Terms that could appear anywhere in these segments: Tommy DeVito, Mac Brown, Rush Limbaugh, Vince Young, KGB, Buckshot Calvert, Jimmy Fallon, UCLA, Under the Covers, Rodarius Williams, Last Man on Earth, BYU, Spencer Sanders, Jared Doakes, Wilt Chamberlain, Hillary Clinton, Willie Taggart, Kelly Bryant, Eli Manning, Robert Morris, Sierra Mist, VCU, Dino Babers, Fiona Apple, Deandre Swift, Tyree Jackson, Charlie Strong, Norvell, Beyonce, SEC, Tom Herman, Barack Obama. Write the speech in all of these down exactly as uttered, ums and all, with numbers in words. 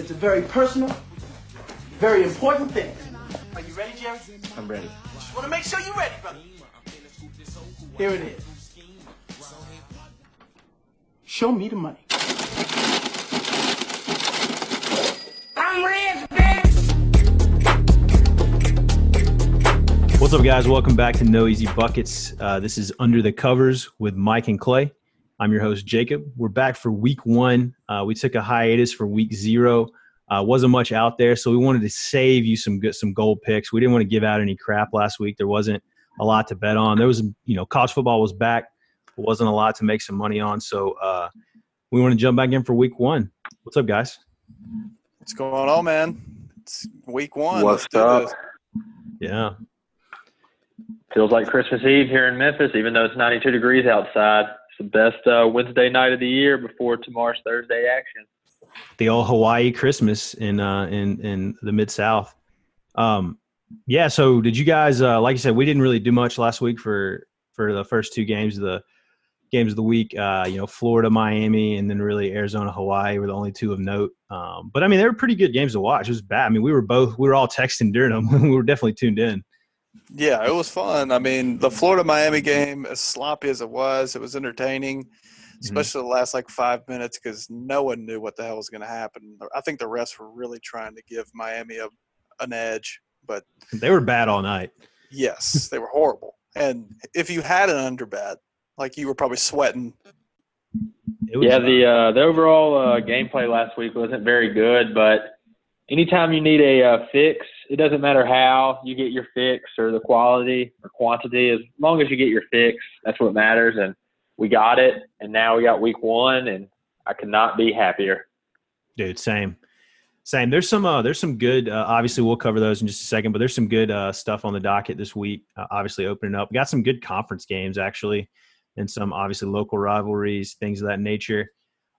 It's a very personal, very important thing. Are you ready, Jerry? I'm ready. Just want to make sure you're ready, brother. Here it is. Show me the money. I'm rich, bitch! What's up, guys? Welcome back to No Easy Buckets. Uh, this is Under the Covers with Mike and Clay. I'm your host, Jacob. We're back for week one. Uh, we took a hiatus for week zero. Uh, wasn't much out there, so we wanted to save you some good, some gold picks. We didn't want to give out any crap last week. There wasn't a lot to bet on. There was, you know, college football was back. There wasn't a lot to make some money on, so uh, we want to jump back in for week one. What's up, guys? What's going on, man? It's week one. What's up? This. Yeah. Feels like Christmas Eve here in Memphis, even though it's ninety-two degrees outside. The best uh, Wednesday night of the year before tomorrow's Thursday action. The old Hawaii Christmas in uh, in in the Mid-South. Um, yeah, so did you guys, uh, like you said, we didn't really do much last week for, for the first two games of the games of the week. Uh, you know, Florida, Miami, and then really Arizona, Hawaii were the only two of note. Um, but, I mean, they were pretty good games to watch. It was bad. I mean, we were both – we were all texting during them. We were definitely tuned in. Yeah, it was fun. I mean, the Florida-Miami game, as sloppy as it was, it was entertaining, especially mm-hmm. the last, like, five minutes because no one knew what the hell was going to happen. I think the refs were really trying to give Miami a, an edge. But they were bad all night. Yes, they were horrible. And if you had an underbet, like, you were probably sweating. Yeah, the, uh, the overall uh, gameplay last week wasn't very good, but anytime you need a uh, fix, it doesn't matter how you get your fix or the quality or quantity. As long as you get your fix, that's what matters. And we got it. And now we got week one, and I could not be happier. Dude, same. Same. There's some uh, there's some good uh, – obviously, we'll cover those in just a second, but there's some good uh, stuff on the docket this week, uh, obviously opening up. We got some good conference games, actually, and some obviously local rivalries, things of that nature.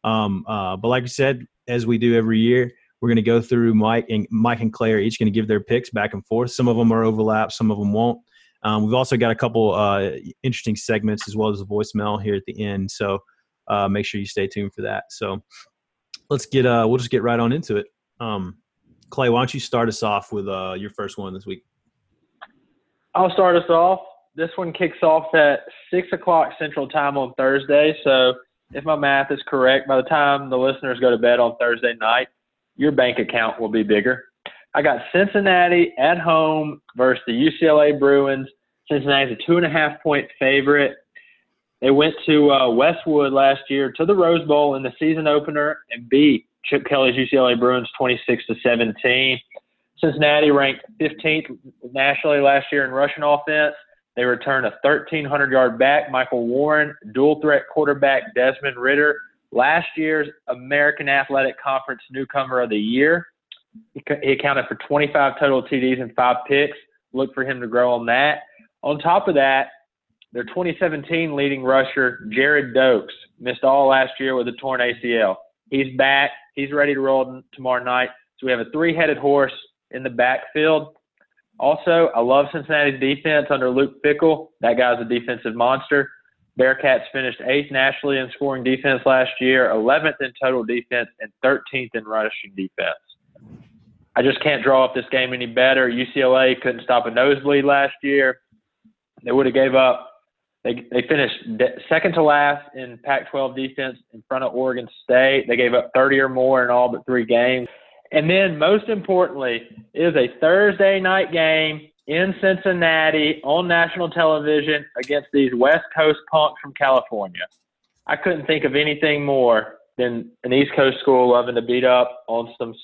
Um, uh, but like I said, as we do every year, we're going to go through Mike and Mike and Clay are each going to give their picks back and forth. Some of them are overlapped, some of them won't. Um, we've also got a couple uh, interesting segments as well as a voicemail here at the end. So uh, make sure you stay tuned for that. So let's get uh, we'll just get right on into it. Um, Clay, why don't you start us off with uh, your first one this week? I'll start us off. This one kicks off at six o'clock Central Time on Thursday. So if my math is correct, by the time the listeners go to bed on Thursday night, your bank account will be bigger. I got Cincinnati at home versus the U C L A Bruins. Cincinnati's a two-and-a-half-point favorite. They went to uh, Westwood last year to the Rose Bowl in the season opener and beat Chip Kelly's U C L A Bruins twenty-six to seventeen. Cincinnati ranked fifteenth nationally last year in rushing offense. They return a thirteen hundred yard back, Michael Warren, dual-threat quarterback Desmond Ridder, last year's American Athletic Conference Newcomer of the Year. He accounted for twenty-five total T Ds and five picks. Look for him to grow on that. On top of that, their twenty seventeen leading rusher, Jared Doakes, missed all last year with a torn A C L. He's back. He's ready to roll tomorrow night. So we have a three-headed horse in the backfield. Also, I love Cincinnati's defense under Luke Fickell. That guy's a defensive monster. Bearcats finished eighth nationally in scoring defense last year, eleventh in total defense, and thirteenth in rushing defense. I just can't draw up this game any better. U C L A couldn't stop a nosebleed last year. They would have gave up. They they finished second to last in Pac twelve defense in front of Oregon State. They gave up thirty or more in all but three games. And then, most importantly, it is a Thursday night game in Cincinnati on national television against these West Coast punks from California. I couldn't think of anything more than an East Coast school loving to beat up on some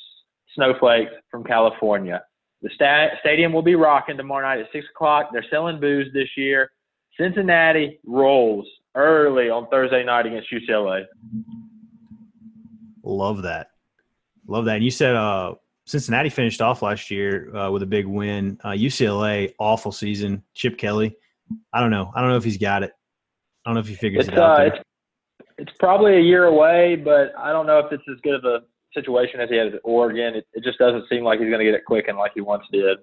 snowflakes from California. The sta- stadium will be rocking tomorrow night at six o'clock. They're selling booze this year. Cincinnati rolls early on Thursday night against U C L A. Love that. Love that. And you said – uh Cincinnati finished off last year uh, with a big win. Uh, U C L A, awful season. Chip Kelly, I don't know. I don't know if he's got it. I don't know if he figures it's, it out. Uh, it's, it's probably a year away, but I don't know if it's as good of a situation as he had at Oregon. It, it just doesn't seem like he's going to get it quick and like he once did.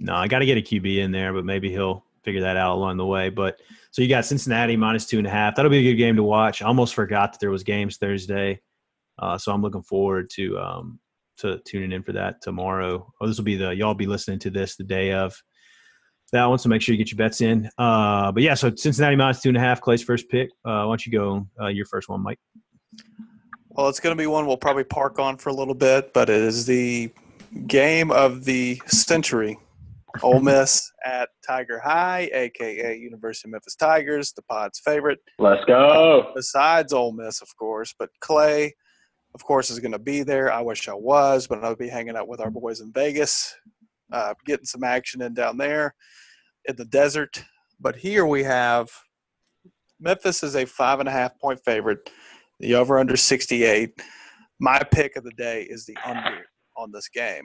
No, I got to get a Q B in there, but maybe he'll figure that out along the way. But so you got Cincinnati minus two and a half. That'll be a good game to watch. I almost forgot that there was games Thursday. Uh, so I'm looking forward to um, to tuning in for that tomorrow. Oh, this will be the y'all be listening to this the day of that one. So make sure you get your bets in. Uh, but yeah, so Cincinnati minus two and a half. Clay's first pick. Uh, why don't you go uh, your first one, Mike? Well, it's going to be one we'll probably park on for a little bit, but it is the game of the century. Ole Miss at Tiger High, a k a. University of Memphis Tigers, the pod's favorite. Let's go. Uh, besides Ole Miss, of course, but Clay, of course, is going to be there. I wish I was, but I'll be hanging out with our boys in Vegas, uh, getting some action in down there in the desert. But here we have Memphis is a five and a half point favorite, the over-under sixty-eight. My pick of the day is the under on this game.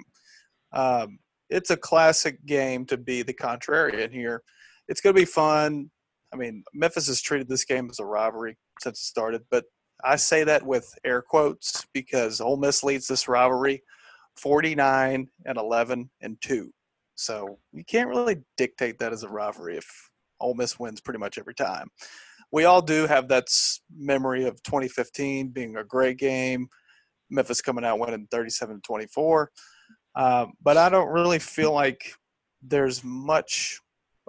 Um, It's a classic game to be the contrarian here. It's going to be fun. I mean, Memphis has treated this game as a rivalry since it started, but I say that with air quotes because Ole Miss leads this rivalry forty-nine and eleven and two. So you can't really dictate that as a rivalry if Ole Miss wins pretty much every time. We all do have that memory of twenty fifteen being a great game, Memphis coming out winning thirty-seven to twenty-four. Uh, but I don't really feel like there's much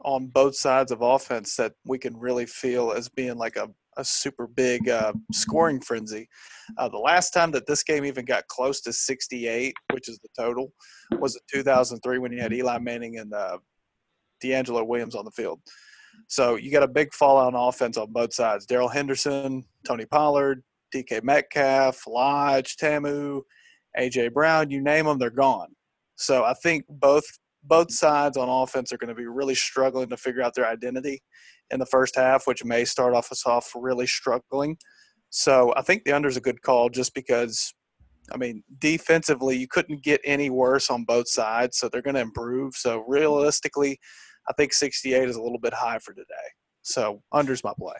on both sides of offense that we can really feel as being like a, a super big uh, scoring frenzy. Uh, the last time that this game even got close to sixty-eight, which is the total, was in two thousand three when you had Eli Manning and uh, DeAngelo Williams on the field. So you got a big fallout on offense on both sides. Daryl Henderson, Tony Pollard, D K. Metcalf, Lodge, Tamu, A J. Brown, you name them, they're gone. So I think both both sides on offense are going to be really struggling to figure out their identity in the first half, which may start off us off really struggling. So I think the under is a good call just because, I mean, defensively you couldn't get any worse on both sides, so they're going to improve. So realistically, I think sixty-eight is a little bit high for today. So under's my play.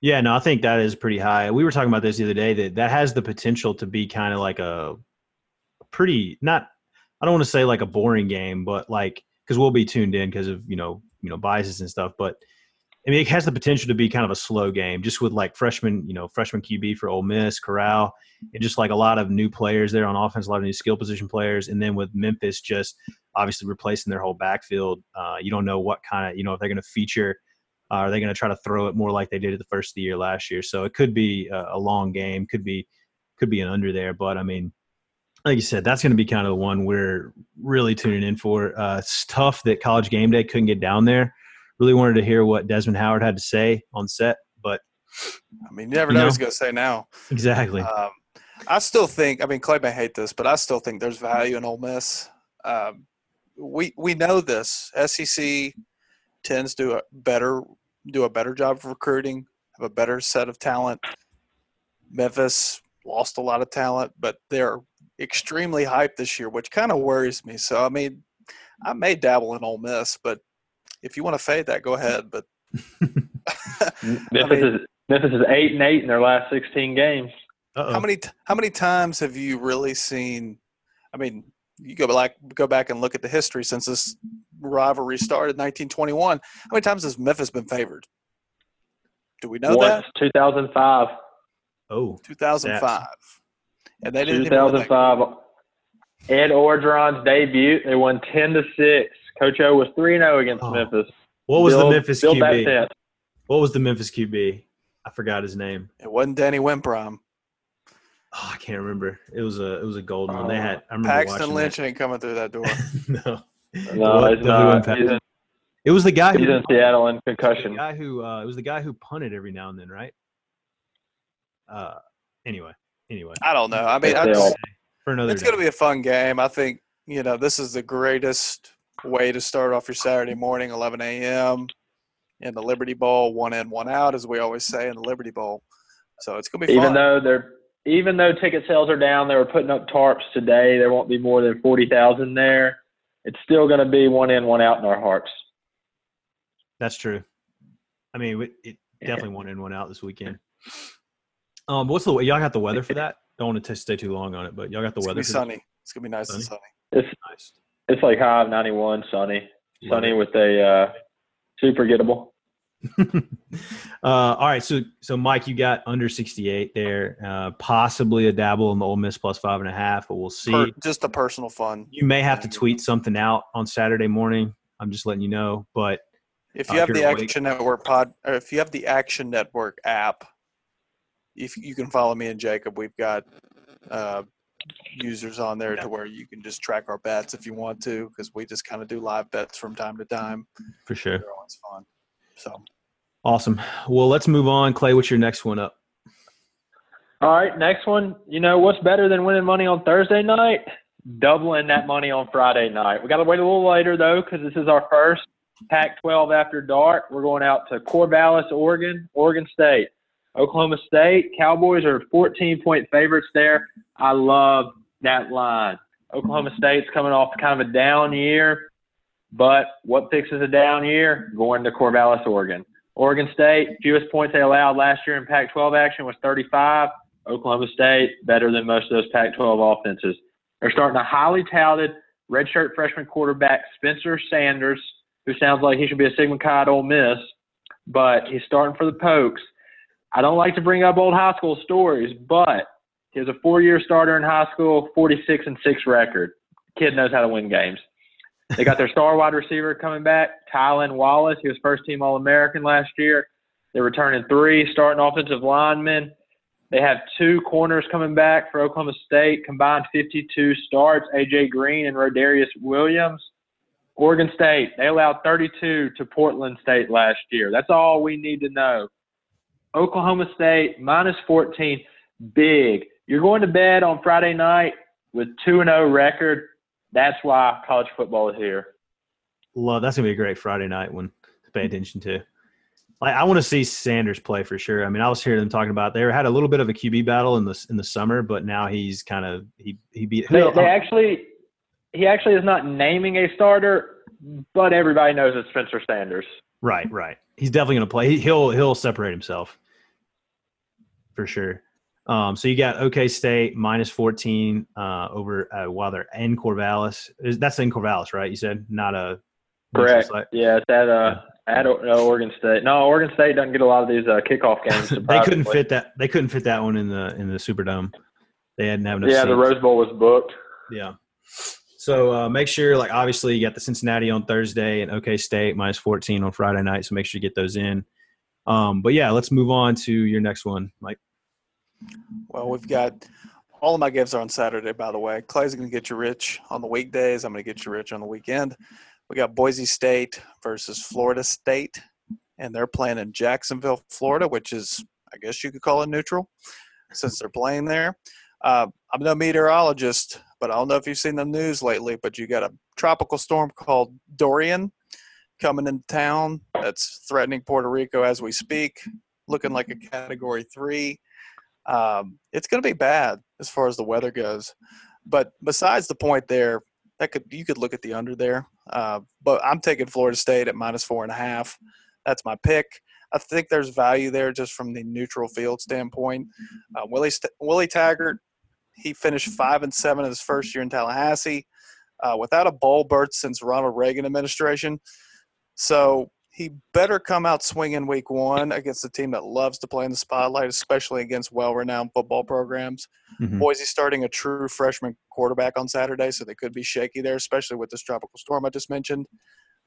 Yeah, no, I think that is pretty high. We were talking about this the other day that that has the potential to be kind of like a pretty not I don't want to say like a boring game, but like because we'll be tuned in because of you know you know biases and stuff. But I mean, it has the potential to be kind of a slow game, just with like freshman you know freshman Q B for Ole Miss, Corral, and just like a lot of new players there on offense, a lot of new skill position players, and then with Memphis just obviously replacing their whole backfield. Uh, you don't know what kind of you know if they're going to feature. Uh, are they going to try to throw it more like they did at the first of the year last year? So it could be a, a long game, could be could be an under there. But, I mean, like you said, that's going to be kind of the one we're really tuning in for. Uh, it's tough that College Game Day couldn't get down there. Really wanted to hear what Desmond Howard had to say on set. But, I mean, you never you know, know what he's going to say now. Exactly. Um, I still think – I mean, Clay may hate this, but I still think there's value in Ole Miss. Um, we, we know this. S E C tends to a better – do a better job of recruiting, have a better set of talent. Memphis lost a lot of talent, but they're extremely hyped this year, which kind of worries me. So, I mean, I may dabble in Ole Miss, but if you want to fade that, go ahead. But Memphis, I mean, is, Memphis is eight and eight in their last sixteen games. Uh-oh. How many how many times have you really seen? I mean, you go back go back and look at the history since this rivalry started in nineteen twenty-one. How many times has Memphis been favored? Do we know Once, that? two thousand five. Oh. two thousand five. Yeah. And they didn't two thousand five. Even Ed Orgeron's debut, they won ten to six. Coach O was three and oh against oh. Memphis. What was Bill, the Memphis Bill Q B? What was the Memphis Q B? I forgot his name. It wasn't Danny Wimprom. Oh, I can't remember. It was a it was a golden uh, one. They had I remember Paxton Lynch that. Ain't coming through that door. No. No, it's not. In, it was the guy who in Seattle in concussion. It was the guy who, uh, it was the guy who punted every now and then, right? Uh, anyway, anyway. I don't know. I mean, I just, for another it's going to be a fun game. I think you know this is the greatest way to start off your Saturday morning, eleven a m in the Liberty Bowl, one in, one out, as we always say in the Liberty Bowl. So it's going to be fun. Even though they're even though ticket sales are down, they were putting up tarps today. There won't be more than forty thousand there. It's still going to be one in, one out in our hearts. That's true. I mean, it, it definitely one in, one out this weekend. Um, what's the y'all got the weather for that? Don't want to stay too long on it, but y'all got the it's weather. It's gonna be sunny. That? It's gonna be nice sunny. and sunny. It's nice. It's like high of ninety-one, sunny, sunny with a uh, super gettable. uh, all right, so so Mike, you got under sixty-eight there, uh, possibly a dabble in the Ole Miss plus five and a half, but we'll see. Per, just a personal fun. You may have to tweet something out on Saturday morning. I'm just letting you know. But if you uh, have the awake. Action Network pod, or if you have the Action Network app, if you can follow me and Jacob, we've got uh, users on there yeah. to where you can just track our bets if you want to, because we just kind of do live bets from time to time. For sure, they're always fun. So awesome. Well, let's move on. Clay, what's your next one up? All right, next one. You know, what's better than winning money on Thursday night? Doubling that money on Friday night. We got to wait a little later, though, because this is our first Pac twelve after dark. We're going out to Corvallis, Oregon, Oregon State, Oklahoma State. Cowboys are fourteen-point favorites there. I love that line. Oklahoma State's coming off kind of a down year. But what fixes a down year? Going to Corvallis, Oregon. Oregon State, fewest points they allowed last year in Pac twelve action was thirty-five. Oklahoma State, better than most of those Pac twelve offenses. They're starting a highly touted redshirt freshman quarterback, Spencer Sanders, who sounds like he should be a Sigma Chi at Ole Miss, but he's starting for the Pokes. I don't like to bring up old high school stories, but he was a four-year starter in high school, forty-six and six record. Kid knows how to win games. They got their star wide receiver coming back, Tylen Wallace. He was first-team All-American last year. They're returning three starting offensive linemen. They have two corners coming back for Oklahoma State, combined fifty-two starts, A J. Green and Rodarius Williams. Oregon State, they allowed thirty-two to Portland State last year. That's all we need to know. Oklahoma State, minus fourteen, big. You're going to bed on Friday night with two and oh record. That's why college football is here. Love that's gonna be a great Friday night one to pay attention to. Like I want to see Sanders play for sure. I mean, I was hearing them talking about they had a little bit of a Q B battle in the in the summer, but now he's kind of he he beat. They, they actually he actually is not naming a starter, but everybody knows it's Spencer Sanders. Right, right. He's definitely gonna play. He, he'll he'll separate himself for sure. Um, so you got OK State minus fourteen uh, over uh, while they're in Corvallis. That's in Corvallis, right? You said not a correct. Yeah, it's at uh, at Oregon State. No, Oregon State doesn't get a lot of these uh, kickoff games. They couldn't fit that. They couldn't fit that one in the in the Superdome. They hadn't have enough. Yeah, seats. The Rose Bowl was booked. Yeah. So uh, make sure, like obviously, you got the Cincinnati on Thursday and OK State minus fourteen on Friday night. So make sure you get those in. Um, but yeah, let's move on to your next one, Mike. Well, we've got – all of my gives are on Saturday, by the way. Clay's going to get you rich on the weekdays. I'm going to get you rich on the weekend. We got Boise State versus Florida State, and they're playing in Jacksonville, Florida, which is I guess you could call it neutral since they're playing there. Uh, I'm no meteorologist, but I don't know if you've seen the news lately, but you got a tropical storm called Dorian coming into town that's threatening Puerto Rico as we speak, looking like a Category three. Um, it's going to be bad as far as the weather goes, but besides the point there, that could you could look at the under there. Uh, but I'm taking Florida State at minus four and a half. That's my pick. I think there's value there just from the neutral field standpoint. Uh, Willie St- Willie Taggart, he finished five and seven in his first year in Tallahassee, uh, without a bowl berth since Ronald Reagan administration. So. He better come out swinging week one against a team that loves to play in the spotlight, especially against well-renowned football programs. Mm-hmm. Boise starting a true freshman quarterback on Saturday, so they could be shaky there, especially with this tropical storm I just mentioned.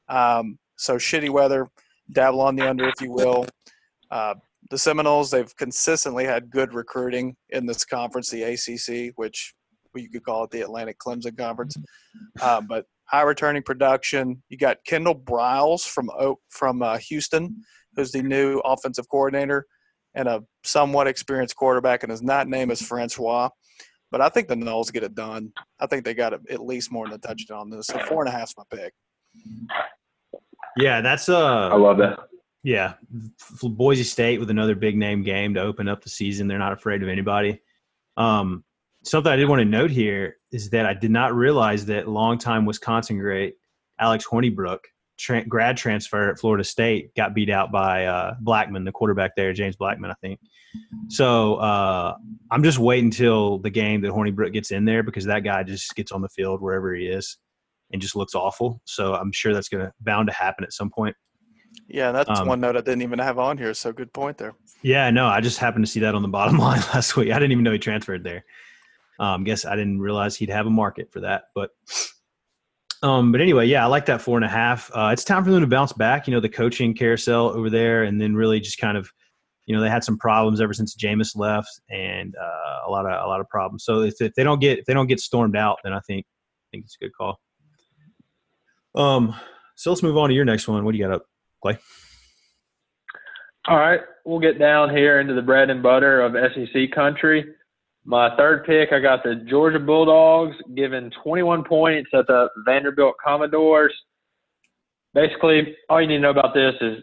Um, so shitty weather, dabble on the under if you will. Uh, the Seminoles, they've consistently had good recruiting in this conference, the A C C, which you could call it the Atlantic Clemson Conference. Uh, but high returning production. You got Kendall Bryles from from uh, Houston, who's the new offensive coordinator and a somewhat experienced quarterback, and his not name is Francois. But I think the Noles get it done. I think they got at least more than a touchdown on this. So four and a half's my pick. Yeah, that's uh. I love that. Yeah, Boise State with another big name game to open up the season. They're not afraid of anybody. Um. Something I did want to note here is that I did not realize that longtime Wisconsin great Alex Hornibrook, tra- grad transfer at Florida State, got beat out by uh, Blackman, the quarterback there, James Blackman, I think. So uh, I'm just waiting until the game that Hornibrook gets in there because that guy just gets on the field wherever he is and just looks awful. So I'm sure that's going to bound to happen at some point. Yeah, that's um, one note I didn't even have on here, so good point there. Yeah, no, I just happened to see that on the bottom line last week. I didn't even know he transferred there. Um, guess I didn't realize he'd have a market for that. But um, but anyway, yeah, I like that four and a half. Uh, it's time for them to bounce back, you know, the coaching carousel over there, and then really just kind of, you know, they had some problems ever since Jameis left, and uh, a lot of a lot of problems. So if, if they don't get if they don't get stormed out, then I think I think it's a good call. Um, so let's move on to your next one. What do you got up, Clay? All right, we'll get down here into the bread and butter of S E C country. My third pick, I got the Georgia Bulldogs giving twenty-one points at the Vanderbilt Commodores. Basically, all you need to know about this is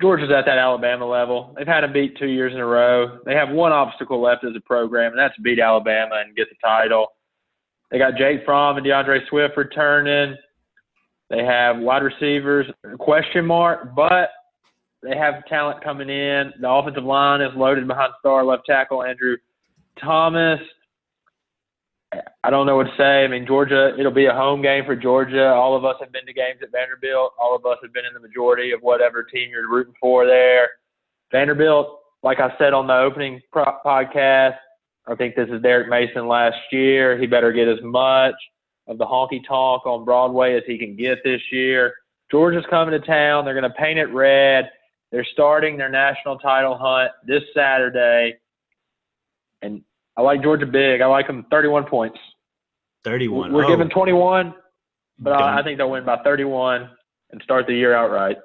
Georgia's at that Alabama level. They've had them beat two years in a row. They have one obstacle left as a program, and that's beat Alabama and get the title. They got Jake Fromm and DeAndre Swift returning. They have wide receivers, question mark, but they have talent coming in. The offensive line is loaded behind star left tackle Andrew Thomas. I don't know what to say. I mean, Georgia, it'll be a home game for Georgia. All of us have been to games at Vanderbilt. All of us have been in the majority of whatever team you're rooting for there. Vanderbilt, like I said on the opening pro- podcast, I think this is Derek Mason last year. He better get as much of the honky-tonk on Broadway as he can get this year. Georgia's coming to town. They're going to paint it red. They're starting their national title hunt this Saturday. And I like Georgia big. I like them thirty-one points. thirty-one. We're oh. giving twenty-one, but I, I think they'll win by thirty-one and start the year outright.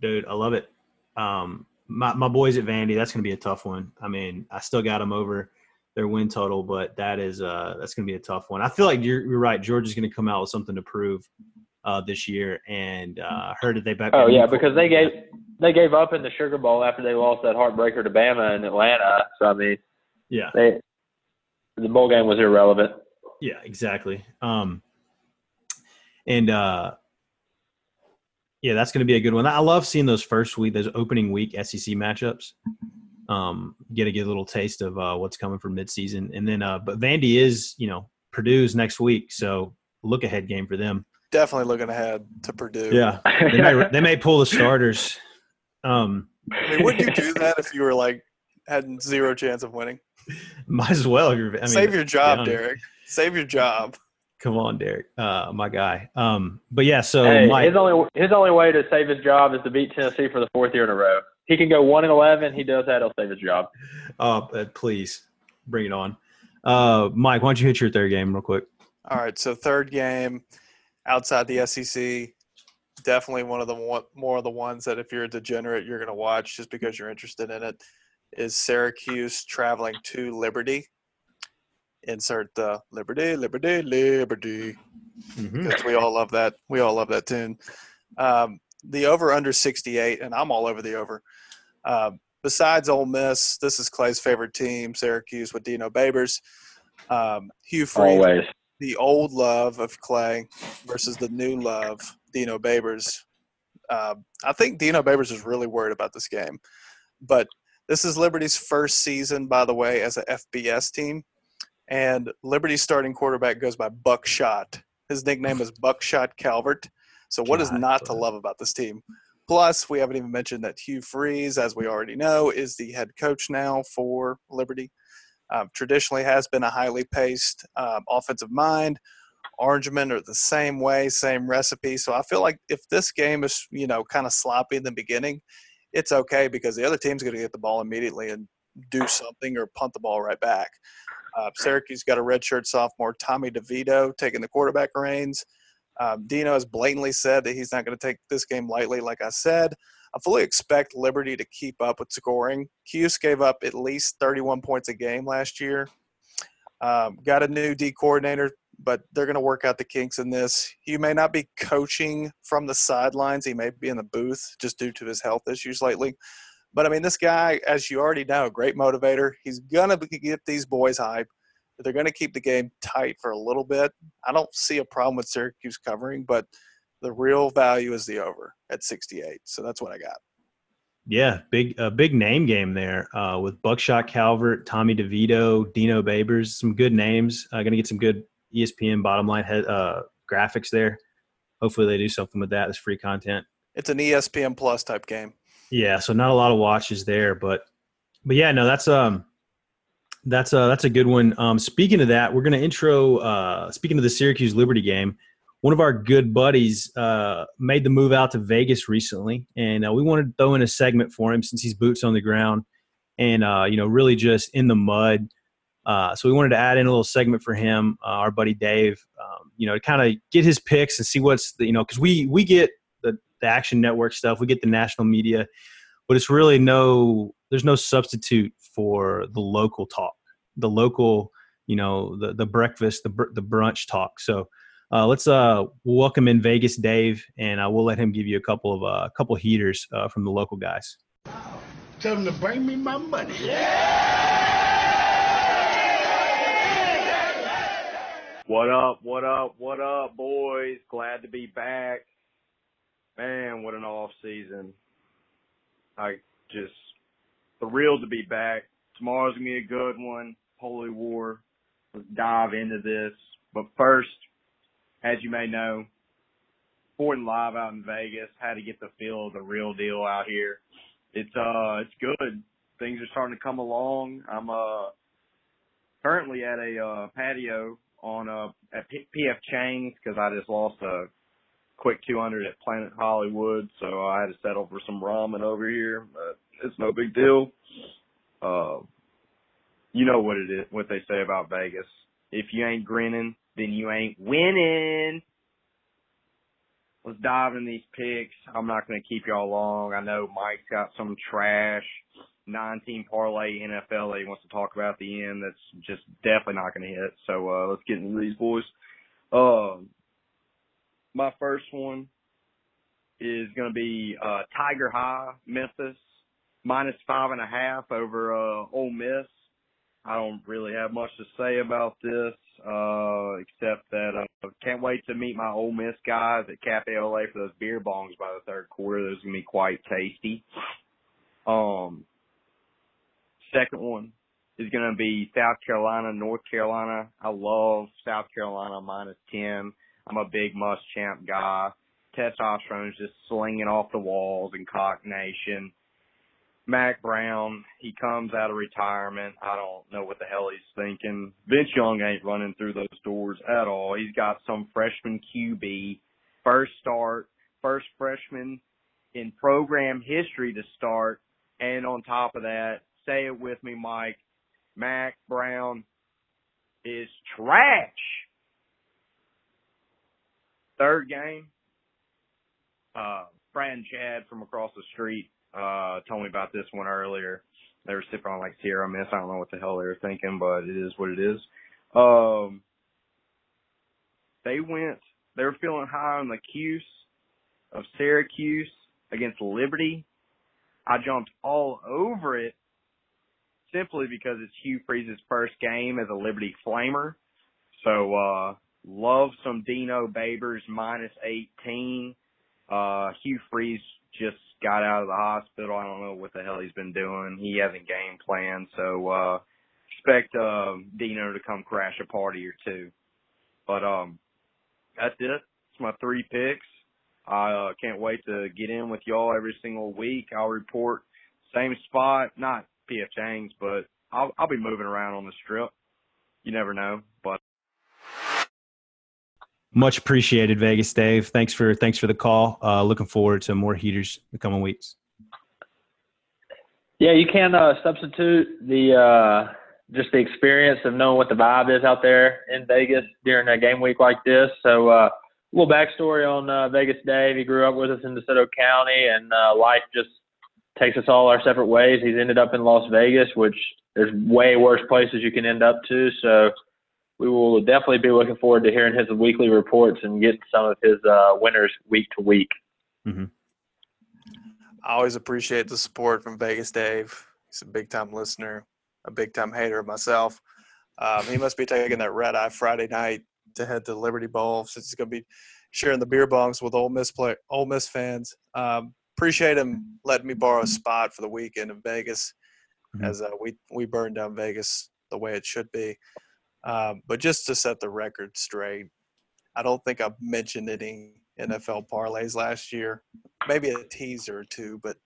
Dude, I love it. Um, my, my boys at Vandy, that's going to be a tough one. I mean, I still got them over their win total, but that is uh, that's going to be a tough one. I feel like you're, you're right. Georgia's going to come out with something to prove uh, this year, and uh, heard that they back. Oh yeah, because they gave they gave up in the Sugar Bowl after they lost that heartbreaker to Bama in Atlanta. So I mean, yeah, they, the bowl game was irrelevant. Yeah, exactly. Um, and uh, yeah, that's going to be a good one. I love seeing those first week, those opening week S E C matchups. Um, get a good little taste of uh, what's coming for midseason. And then, uh, but Vandy is, you know, Purdue's next week. So look ahead game for them. Definitely looking ahead to Purdue. Yeah. They may, they may pull the starters. Um, I mean, would you do that if you were like, had zero chance of winning? Might as well. I mean, save your job, Derek. Save your job. Come on, Derek, uh, my guy. Um, but yeah, so hey, my, his only his only way to save his job is to beat Tennessee for the fourth year in a row. He can go one and eleven. He does that; he'll save his job. Uh, please bring it on, uh, Mike. Why don't you hit your third game real quick? All right, so third game outside the S E C, definitely one of the one, more of the ones that if you're a degenerate, you're going to watch just because you're interested in it. Is Syracuse traveling to Liberty? Insert the Liberty, Liberty, Liberty. Mm-hmm. Because we all love that. We all love that tune. Um, the over under sixty-eight, and I'm all over the over. Uh, besides Ole Miss, this is Clay's favorite team, Syracuse with Dino Babers. Um, Hugh Freeze, always the old love of Clay versus the new love, Dino Babers. Uh, I think Dino Babers is really worried about this game. But this is Liberty's first season, by the way, as a F B S team. And Liberty's starting quarterback goes by Buckshot. His nickname is Buckshot Calvert. So what is not to love about this team? Plus, we haven't even mentioned that Hugh Freeze, as we already know, is the head coach now for Liberty. Um, traditionally has been a highly paced um, offensive mind. Orangemen are the same way, same recipe. So I feel like if this game is, you know, kind of sloppy in the beginning, it's okay because the other team's going to get the ball immediately and do something or punt the ball right back. Uh, Syracuse got a redshirt sophomore, Tommy DeVito, taking the quarterback reins. Um, Dino has blatantly said that he's not going to take this game lightly, like I said. I fully expect Liberty to keep up with scoring. Cuse gave up at least thirty-one points a game last year. Um, got a new D coordinator, but they're going to work out the kinks in this. He may not be coaching from the sidelines. He may be in the booth just due to his health issues lately. But, I mean, this guy, as you already know, great motivator. He's going to get these boys hype. They're going to keep the game tight for a little bit. I don't see a problem with Syracuse covering, but the real value is the over at sixty-eight. So that's what I got. Yeah, big a big name game there uh, with Buckshot Calvert, Tommy DeVito, Dino Babers. Some good names. Uh, going to get some good E S P N bottom line head, uh, graphics there. Hopefully they do something with that. It's free content. it's an E S P N Plus type game. Yeah, so not a lot of watches there, but but yeah, no, that's um that's uh that's a good one. Um, speaking of that, we're gonna intro. Uh, speaking of the Syracuse Liberty game, one of our good buddies uh, made the move out to Vegas recently, and uh, we wanted to throw in a segment for him since he's boots on the ground and uh, you know, really just in the mud. Uh, so we wanted to add in a little segment for him, uh, our buddy Dave, um, you know, to kind of get his picks and see what's the, you know, because we we get the, the Action Network stuff, we get the national media, but it's really no there's no substitute for the local talk, the local, you know, the the breakfast, the br- the brunch talk. So uh, let's uh, welcome in Vegas Dave, and uh, we'll let him give you a couple of a uh, couple heaters uh, from the local guys. Tell them to bring me my money. Yeah. What up, what up, what up, boys? Glad to be back. Man, what an off season. I just thrilled to be back. Tomorrow's going to be a good one. Holy War. Let's dive into this. But first, as you may know, Ford and Live out in Vegas. Had to get the feel of the real deal out here. It's, uh, it's good. Things are starting to come along. I'm, uh, currently at a, uh, patio on uh, at P- PF Chang's because I just lost a quick two hundred at Planet Hollywood, so I had to settle for some ramen over here, but it's no big deal. Uh, you know what it is, what they say about Vegas. If you ain't grinning, then you ain't winning. Let's dive in these picks. I'm not going to keep y'all long. I know Mike's got some trash nine-team parlay N F L that he wants to talk about at the end that's just definitely not going to hit. So uh, let's get into these, boys. Uh, my first one is going to be uh, Tiger High, Memphis, minus five and a half over uh, Ole Miss. I don't really have much to say about this uh, except that I uh, can't wait to meet my Ole Miss guys at Cafe Ole for those beer bongs by the third quarter. Those are going to be quite tasty. Um, Second one is going to be South Carolina, North Carolina. I love South Carolina minus ten. I'm a big Muschamp guy. Testosterone is just slinging off the walls in Cock Nation. Mac Brown, he comes out of retirement. I don't know what the hell he's thinking. Vince Young ain't running through those doors at all. He's got some freshman Q B, first start, first freshman in program history to start, and on top of that, say it with me, Mike, Mac Brown is trash. Third game, uh, Brad and Chad from across the street uh, told me about this one earlier. They were sipping on like Sierra Mist. I don't know what the hell they were thinking, but it is what it is. Um, they went, they were feeling high on the Cuse of Syracuse against Liberty. I jumped all over it, simply because it's Hugh Freeze's first game as a Liberty Flamer. So, uh, love some Dino Babers minus eighteen. Uh, Hugh Freeze just got out of the hospital. I don't know what the hell he's been doing. He hasn't game planned. So, uh, expect, uh, Dino to come crash a party or two. But, um, that's it. It's my three picks. I uh, can't wait to get in with y'all every single week. I'll report same spot, not P F Chang's, but I'll, I'll be moving around on the strip. You never know, but much appreciated, Vegas Dave. Thanks for thanks for the call. Uh, looking forward to more heaters the coming weeks. Yeah, you can uh, substitute the uh, just the experience of knowing what the vibe is out there in Vegas during a game week like this. So uh, a little backstory on uh, Vegas Dave. He grew up with us in DeSoto County, and uh, life just takes us all our separate ways. He's ended up in Las Vegas, which there's way worse places you can end up to. So we will definitely be looking forward to hearing his weekly reports and getting some of his uh, winners week to week. Mm-hmm. I always appreciate the support from Vegas Dave. He's a big-time listener, a big-time hater of myself. Um, he must be taking that red-eye Friday night to head to Liberty Bowl since he's going to be sharing the beer bongs with Ole Miss, play, Ole Miss fans. Um, Appreciate him letting me borrow a spot for the weekend in Vegas, mm-hmm. as uh, we we burned down Vegas the way it should be. Um, but just to set the record straight, I don't think I've mentioned any N F L parlays last year. Maybe a teaser or two, but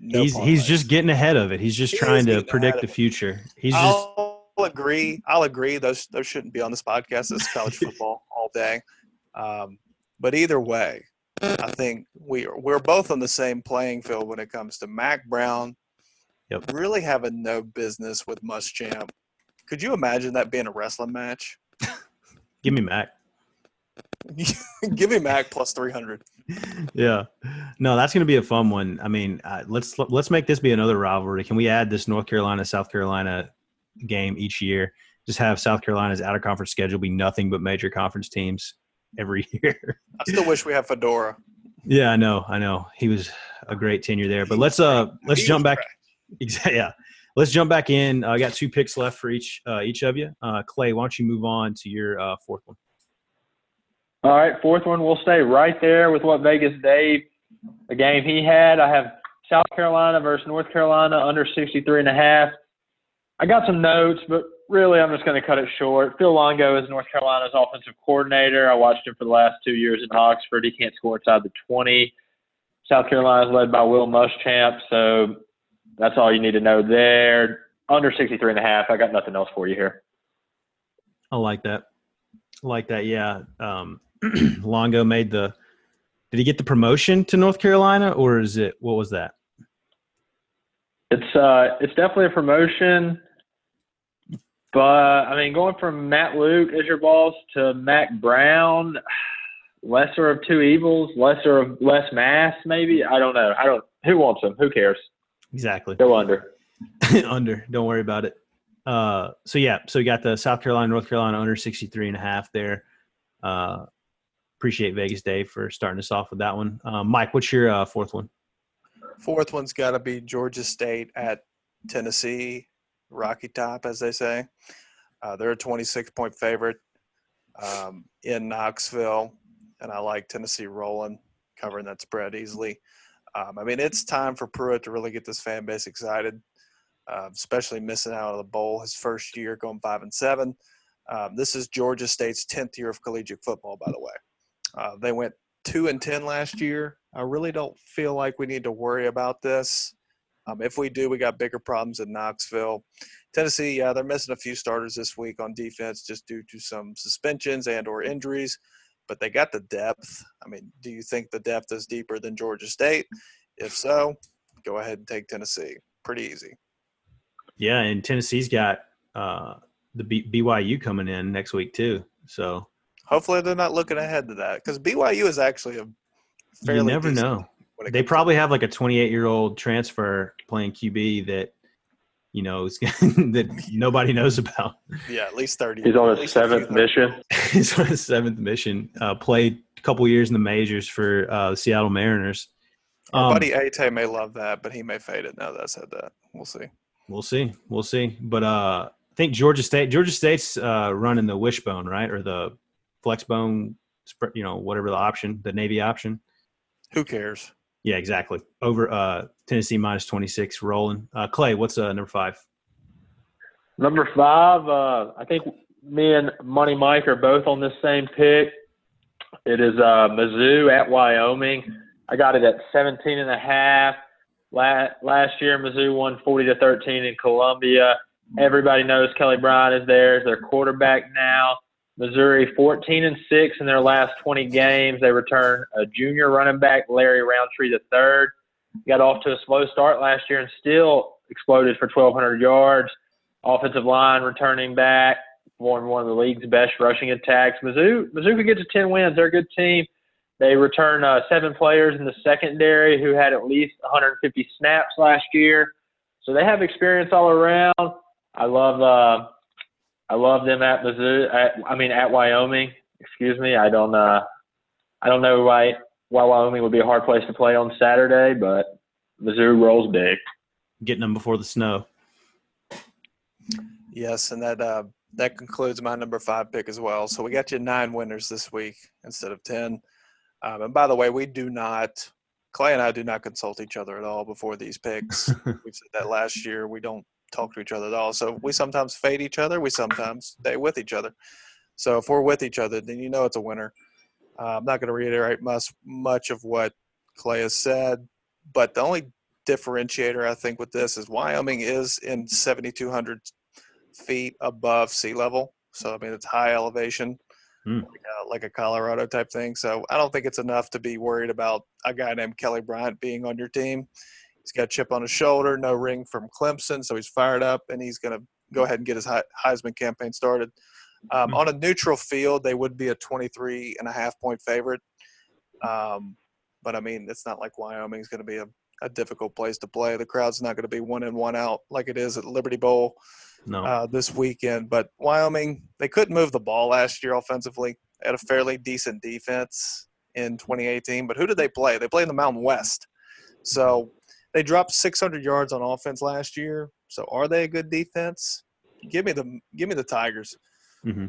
no he's parlays. He's just getting ahead of it. He's just he trying to predict the future. He's I'll just... agree. I'll agree. Those those shouldn't be on this podcast. It's college football all day. Um, but either way, I think we are, we're both on the same playing field when it comes to Mac Brown. Yep. Really having no business with Muschamp. Could you imagine that being a wrestling match? Give me Mac. Give me Mac plus three hundred. Yeah. No, that's going to be a fun one. I mean, uh, let's let's make this be another rivalry. Can we add this North Carolina-South Carolina game each year? Just have South Carolina's out-of-conference schedule be nothing but major conference teams every year. I still wish we had Fedora. Yeah, I know. I know. He was a great tenure there. But let's uh let's jump back. Exactly. Yeah. Let's jump back in. I uh, got two picks left for each uh, each of you. Uh, Clay, why don't you move on to your uh, fourth one? All right, fourth one. We'll stay right there with what Vegas Dave, the game he had. I have South Carolina versus North Carolina under sixty-three and a half. I got some notes, but really I'm just going to cut it short. Phil Longo is North Carolina's offensive coordinator. I watched him for the last two years in Oxford. He can't score inside the twenty. South Carolina is led by Will Muschamp, so – that's all you need to know there. Under sixty-three and a half. I got nothing else for you here. I like that. I like that, yeah. Um, Longo made the – did he get the promotion to North Carolina, or is it – what was that? It's uh, it's definitely a promotion. But, I mean, going from Matt Luke as your boss to Mac Brown, lesser of two evils, lesser of less mass maybe. I don't know. I don't. Who wants him? Who cares? Exactly. Go under. Under. Don't worry about it. Uh, so, yeah. So, you got the South Carolina, North Carolina under sixty-three and a half there. Uh, appreciate Vegas Dave for starting us off with that one. Uh, Mike, what's your uh, fourth one? Fourth one's got to be Georgia State at Tennessee, Rocky Top, as they say. Uh, they're a twenty-six point favorite um, in Knoxville, and I like Tennessee rolling, covering that spread easily. Um, I mean, it's time for Pruitt to really get this fan base excited, uh, especially missing out on the bowl his first year, going five and seven. Um, this is Georgia State's tenth year of collegiate football, by the way. Uh, they went two and ten last year. I really don't feel like we need to worry about this. Um, if we do, we got bigger problems in Knoxville. Tennessee, yeah, they're missing a few starters this week on defense just due to some suspensions and or injuries. But they got the depth. I mean, do you think the depth is deeper than Georgia State? If so, go ahead and take Tennessee. Pretty easy. Yeah, and Tennessee's got uh, the B- BYU coming in next week too. So hopefully they're not looking ahead to that, because B Y U is actually a fairly – you never know. They probably have like a twenty-eight-year-old transfer playing Q B that you know that nobody knows about. Yeah, at least thirty. He's on his seventh mission. He's on his seventh mission. Uh, played a couple years in the majors for uh, the Seattle Mariners. Um, Our buddy Ate may love that, but he may fade it now that I said that. We'll see. We'll see. We'll see. But uh, I think Georgia State – Georgia State's uh, running the wishbone, right, or the flexbone, you know, whatever the option, the Navy option. Who cares? Yeah, exactly. Over uh, Tennessee minus twenty-six rolling. Uh, Clay, what's uh, number five? Number five, uh, I think me and Money Mike are both on this same pick. It is uh, Mizzou at Wyoming. I got it at seventeen and a half. La- last year, Mizzou won forty to thirteen in Columbia. Everybody knows Kelly Bryant is there as their quarterback now. Missouri fourteen and six in their last twenty games. They return a junior running back, Larry Roundtree the third. Got off to a slow start last year and still exploded for twelve hundred yards. Offensive line returning back, one one of the league's best rushing attacks. Mizzou, Mizzou could get to ten wins. They're a good team. They return uh, seven players in the secondary who had at least one hundred fifty snaps last year. So they have experience all around. I love uh, – I love them at Mizzou. At, I mean, at Wyoming. Excuse me. I don't. Uh, I don't know why why Wyoming would be a hard place to play on Saturday, but Mizzou rolls big. Getting them before the snow. Yes, and that uh, that concludes my number five pick as well. So we got you nine winners this week instead of ten. Um, and by the way, we do not. Clay and I do not consult each other at all before these picks. We said that last year. We don't talk to each other at all. So we sometimes fade each other. We sometimes stay with each other. So if we're with each other, then you know it's a winner. Uh, I'm not going to reiterate much, much of what Clay has said, but the only differentiator I think with this is Wyoming is in seventy-two hundred feet above sea level. So, I mean, it's high elevation, mm. like, a, like a Colorado type thing. So I don't think it's enough to be worried about a guy named Kelly Bryant being on your team. He's got a chip on his shoulder, no ring from Clemson, so he's fired up, and he's going to go ahead and get his Heisman campaign started. Um, mm-hmm. On a neutral field, they would be a twenty-three and a half point favorite. Um, but, I mean, it's not like Wyoming's going to be a, a difficult place to play. The crowd's not going to be one in, one out like it is at Liberty Bowl no. uh, this weekend. But Wyoming, they couldn't move the ball last year offensively. They had a fairly decent defense in twenty eighteen. But who did they play? They played in the Mountain West. So they dropped six hundred yards on offense last year. So are they a good defense? Give me the give me the Tigers. Mm-hmm.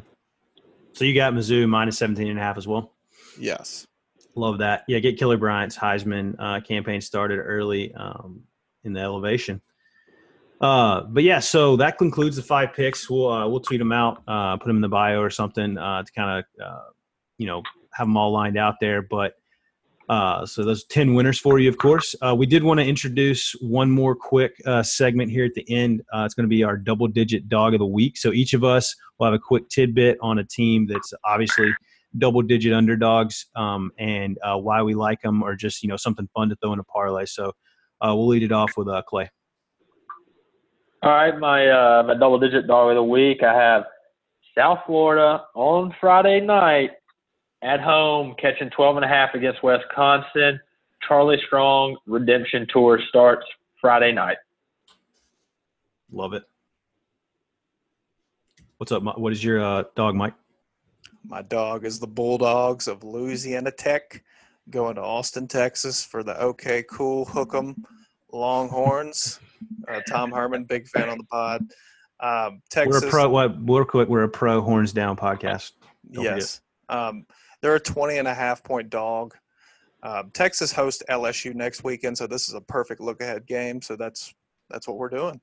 So you got Mizzou minus seventeen and a half as well? Yes. Love that. Yeah, get Kelly Bryant's Heisman uh, campaign started early um, in the elevation. Uh, but, yeah, so that concludes the five picks. We'll uh, we'll tweet them out, uh, put them in the bio or something uh, to kind of, uh, you know, have them all lined out there. But uh, so those ten winners for you, of course. Uh, we did want to introduce one more quick uh, segment here at the end. Uh, it's going to be our double-digit dog of the week. So each of us will have a quick tidbit on a team that's obviously double-digit underdogs um, and uh, why we like them, or just, you know, something fun to throw in a parlay. So uh, we'll lead it off with uh, Clay. All right, my, uh, my double-digit dog of the week, I have South Florida on Friday night. At home, catching twelve and a half against Wisconsin. Charlie Strong redemption tour starts Friday night. Love it. What's up? What is your uh, dog, Mike? My dog is the Bulldogs of Louisiana Tech, going to Austin, Texas for the OK Cool Hook'em Longhorns. Uh, Tom Herman, big fan on the pod. Um, Texas. We're a pro. What, we're quick. We're a pro horns down podcast. Don't yes. Um, They're a twenty and a half point dog. Um, Texas hosts L S U next weekend, so this is a perfect look-ahead game. So that's that's what we're doing.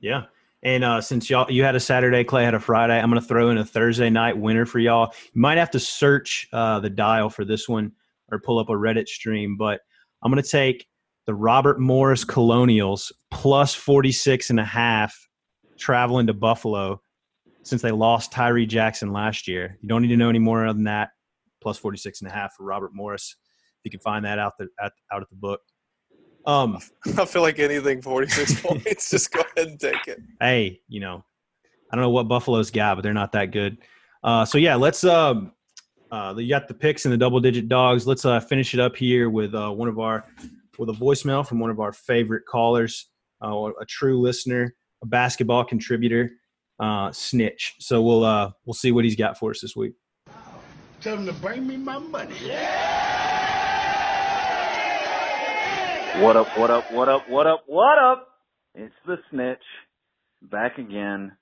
Yeah, and uh, since y'all you had a Saturday, Clay had a Friday, I'm going to throw in a Thursday night winner for y'all. You might have to search uh, the dial for this one or pull up a Reddit stream, but I'm going to take the Robert Morris Colonials plus forty-six and a half traveling to Buffalo since they lost Tyree Jackson last year. You don't need to know any more other than that. Plus forty-six and a half for Robert Morris. You can find that out the, out, out at the book. Um, I feel like anything forty-six points, just go ahead and take it. Hey, you know, I don't know what Buffalo's got, but they're not that good. Uh, so, yeah, let's um, – uh, you got the picks and the double-digit dogs. Let's uh, finish it up here with uh, one of our – with a voicemail from one of our favorite callers, uh, a true listener, a basketball contributor, uh, Snitch. So we'll uh, we'll see what he's got for us this week. Tell them to bring me my money. Yeah! What up, what up, what up, what up, what up? It's the Snitch back again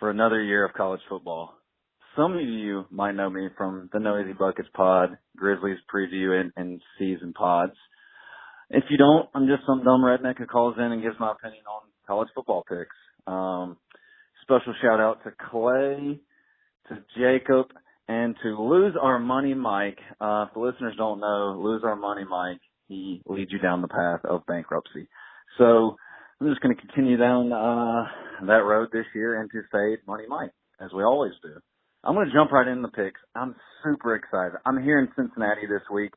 for another year of college football. Some of you might know me from the No Easy Buckets pod, Grizzlies preview, and, and season pods. If you don't, I'm just some dumb redneck who calls in and gives my opinion on college football picks. Um, special shout out to Clay, to Jacob, and to Lose Our Money Mike. Uh, if the listeners don't know, Lose Our Money Mike, he leads you down the path of bankruptcy. So I'm just going to continue down uh, that road this year and to fade Money Mike, as we always do. I'm going to jump right into the picks. I'm super excited. I'm here in Cincinnati this week,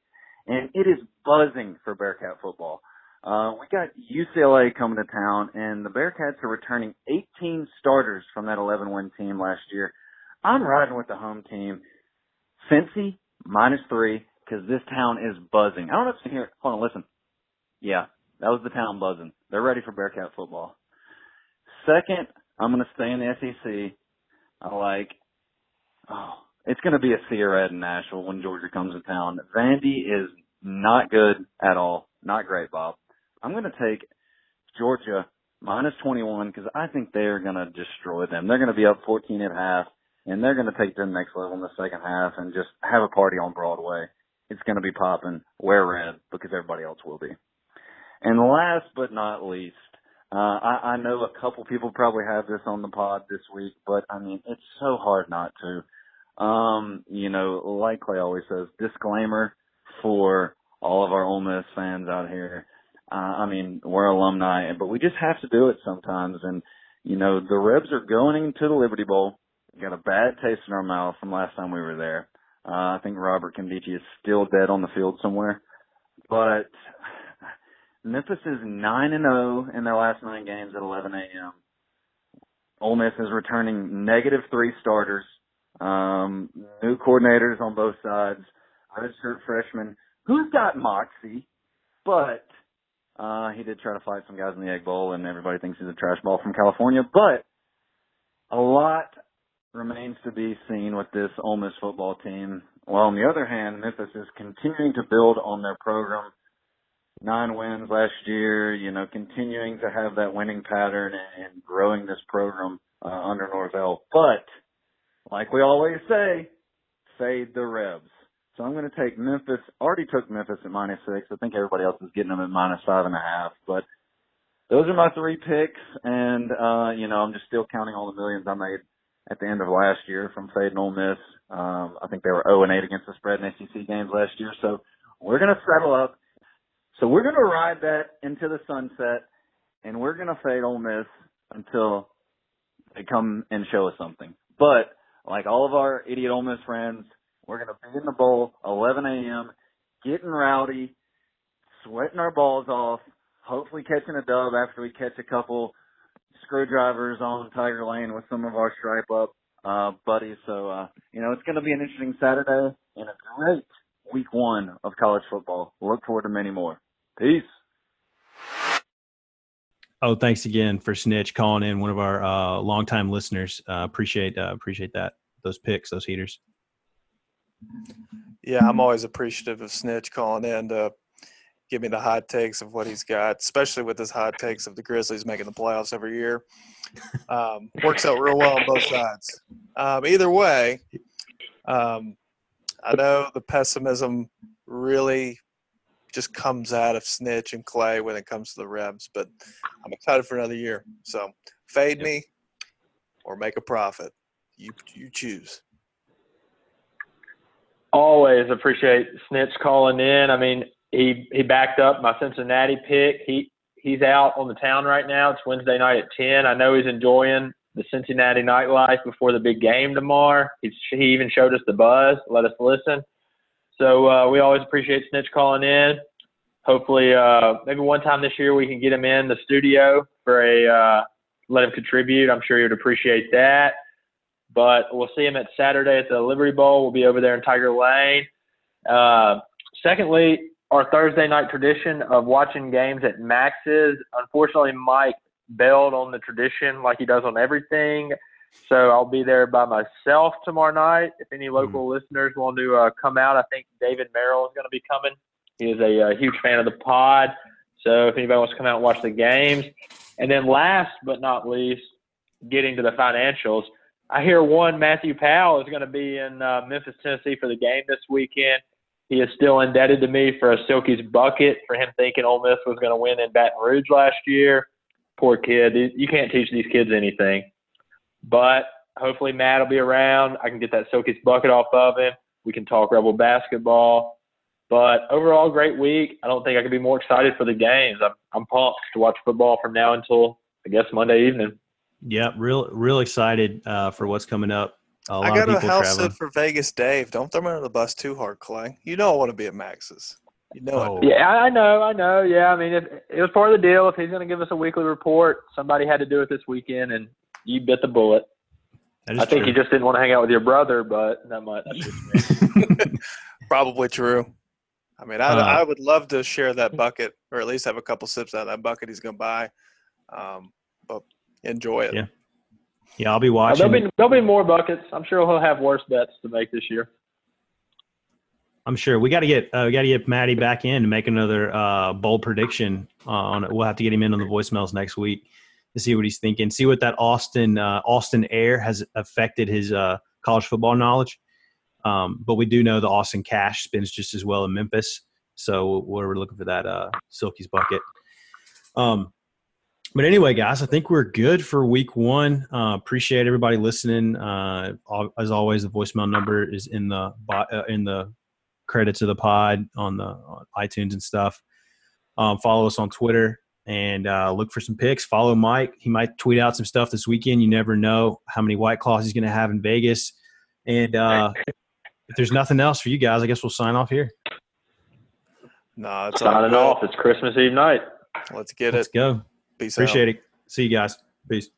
and it is buzzing for Bearcat football. Uh, we got U C L A coming to town, and the Bearcats are returning eighteen starters from that eleven win team last year. I'm riding with the home team. Cincy, minus three, because this town is buzzing. I don't know if you can hear it. Hold on, listen. Yeah, that was the town buzzing. They're ready for Bearcat football. Second, I'm going to stay in the S E C. I like oh, – it's going to be a sea of red in Nashville when Georgia comes to town. Vandy is not good at all. Not great, Bob. I'm going to take Georgia minus twenty-one because I think they are going to destroy them. They're going to be up fourteen and a half. And they're going to take them next level in the second half and just have a party on Broadway. It's going to be popping. Wear red because everybody else will be. And last but not least, uh, I, I know a couple people probably have this on the pod this week, but, I mean, it's so hard not to. Um, you know, like Clay always says, disclaimer for all of our Ole Miss fans out here. Uh, I mean, we're alumni, but we just have to do it sometimes. And, you know, the Rebs are going into the Liberty Bowl. We got a bad taste in our mouth from last time we were there. Uh, I think Robert Kondichi is still dead on the field somewhere. But Memphis is nine and oh in their last nine games at eleven a.m. Ole Miss is returning negative three starters, um, new coordinators on both sides, redshirt freshmen. Who's got moxie? But uh, he did try to fight some guys in the Egg Bowl, and everybody thinks he's a trash ball from California. But a lot remains to be seen with this Ole Miss football team. Well, on the other hand, Memphis is continuing to build on their program. Nine wins last year, you know, continuing to have that winning pattern and growing this program uh, under Norvell. But, like we always say, fade the Rebs. So I'm going to take Memphis. Already took Memphis at minus six. I think everybody else is getting them at minus five and a half. But those are my three picks. And, uh, you know, I'm just still counting all the millions I made at the end of last year from fading Ole Miss. Um, I think they were oh and eight against the spread in S E C games last year. So we're going to settle up. So we're going to ride that into the sunset, and we're going to fade Ole Miss until they come and show us something. But like all of our idiot Ole Miss friends, we're going to be in the bowl, eleven a.m., getting rowdy, sweating our balls off, hopefully catching a dub after we catch a couple screwdrivers on Tiger Lane with some of our stripe-up uh, buddies. So, uh, you know, it's going to be an interesting Saturday and a great week one of college football. Look forward to many more. Peace. Oh, thanks again for Snitch calling in, one of our uh, longtime listeners. Uh, appreciate uh, appreciate that, those picks, those heaters. Yeah, I'm always appreciative of Snitch calling in to give me the hot takes of what he's got, especially with his hot takes of the Grizzlies making the playoffs every year. Um, works out real well on both sides. Um, either way, um, I know the pessimism really just comes out of Snitch and Clay when it comes to the Rebs, but I'm excited for another year. So fade me or make a profit. You you choose. Always appreciate Snitch calling in. I mean, he, he backed up my Cincinnati pick. He he's out on the town right now. It's Wednesday night at ten. I know he's enjoying the Cincinnati nightlife before the big game tomorrow. He's, he even showed us the buzz, let us listen. So uh, we always appreciate Snitch calling in. Hopefully, uh, maybe one time this year we can get him in the studio for a uh, let him contribute. I'm sure he would appreciate that. But we'll see him at Saturday at the Liberty Bowl. We'll be over there in Tiger Lane. Uh, secondly, our Thursday night tradition of watching games at Max's. Unfortunately, Mike bailed on the tradition like he does on everything. So I'll be there by myself tomorrow night. If any local mm. listeners want to uh, come out, I think David Merrill is going to be coming. He is a, a huge fan of the pod. So if anybody wants to come out and watch the games. And then last but not least, getting to the financials, I hear one Matthew Powell is going to be in uh, Memphis, Tennessee for the game this weekend. He is still indebted to me for a Silky's bucket for him thinking Ole Miss was going to win in Baton Rouge last year. Poor kid. You can't teach these kids anything. But hopefully Matt will be around. I can get that Silky's bucket off of him. We can talk Rebel basketball. But overall, great week. I don't think I could be more excited for the games. I'm, I'm pumped to watch football from now until, I guess, Monday evening. Yeah, real real excited uh, for what's coming up. A lot I got of people a house traveling. Sit for Vegas Dave. Don't throw me under the bus too hard, Clay. You know I want to be at Max's. You know oh. it. Yeah, I know, I know. Yeah, I mean, if, it was part of the deal. If he's going to give us a weekly report, somebody had to do it this weekend, and you bit the bullet. I think true. You just didn't want to hang out with your brother, but that might probably true. I mean, I, uh, I would love to share that bucket, or at least have a couple sips out of that bucket he's going to buy. Um, but enjoy it. Yeah, yeah, I'll be watching. There'll be, there'll be more buckets. I'm sure he'll have worse bets to make this year. I'm sure we got to get uh, we got to get Maddie back in to make another uh, bold prediction uh, on it. We'll have to get him in on the voicemails next week to see what he's thinking, see what that Austin uh, Austin air has affected his uh, college football knowledge. Um, but we do know the Austin Cash spins just as well in Memphis, so we're looking for that uh, Silky's bucket. Um, But anyway, guys, I think we're good for week one. Uh, appreciate everybody listening. Uh, as always, the voicemail number is in the uh, in the credits of the pod on the on iTunes and stuff. Um, follow us on Twitter and uh, look for some picks. Follow Mike. He might tweet out some stuff this weekend. You never know how many White Claws he's going to have in Vegas. And uh, if there's nothing else for you guys, I guess we'll sign off here. No, it's signing off. It's Christmas Eve night. Let's get it. Let's go. Peace out. Appreciate it. See you guys. Peace.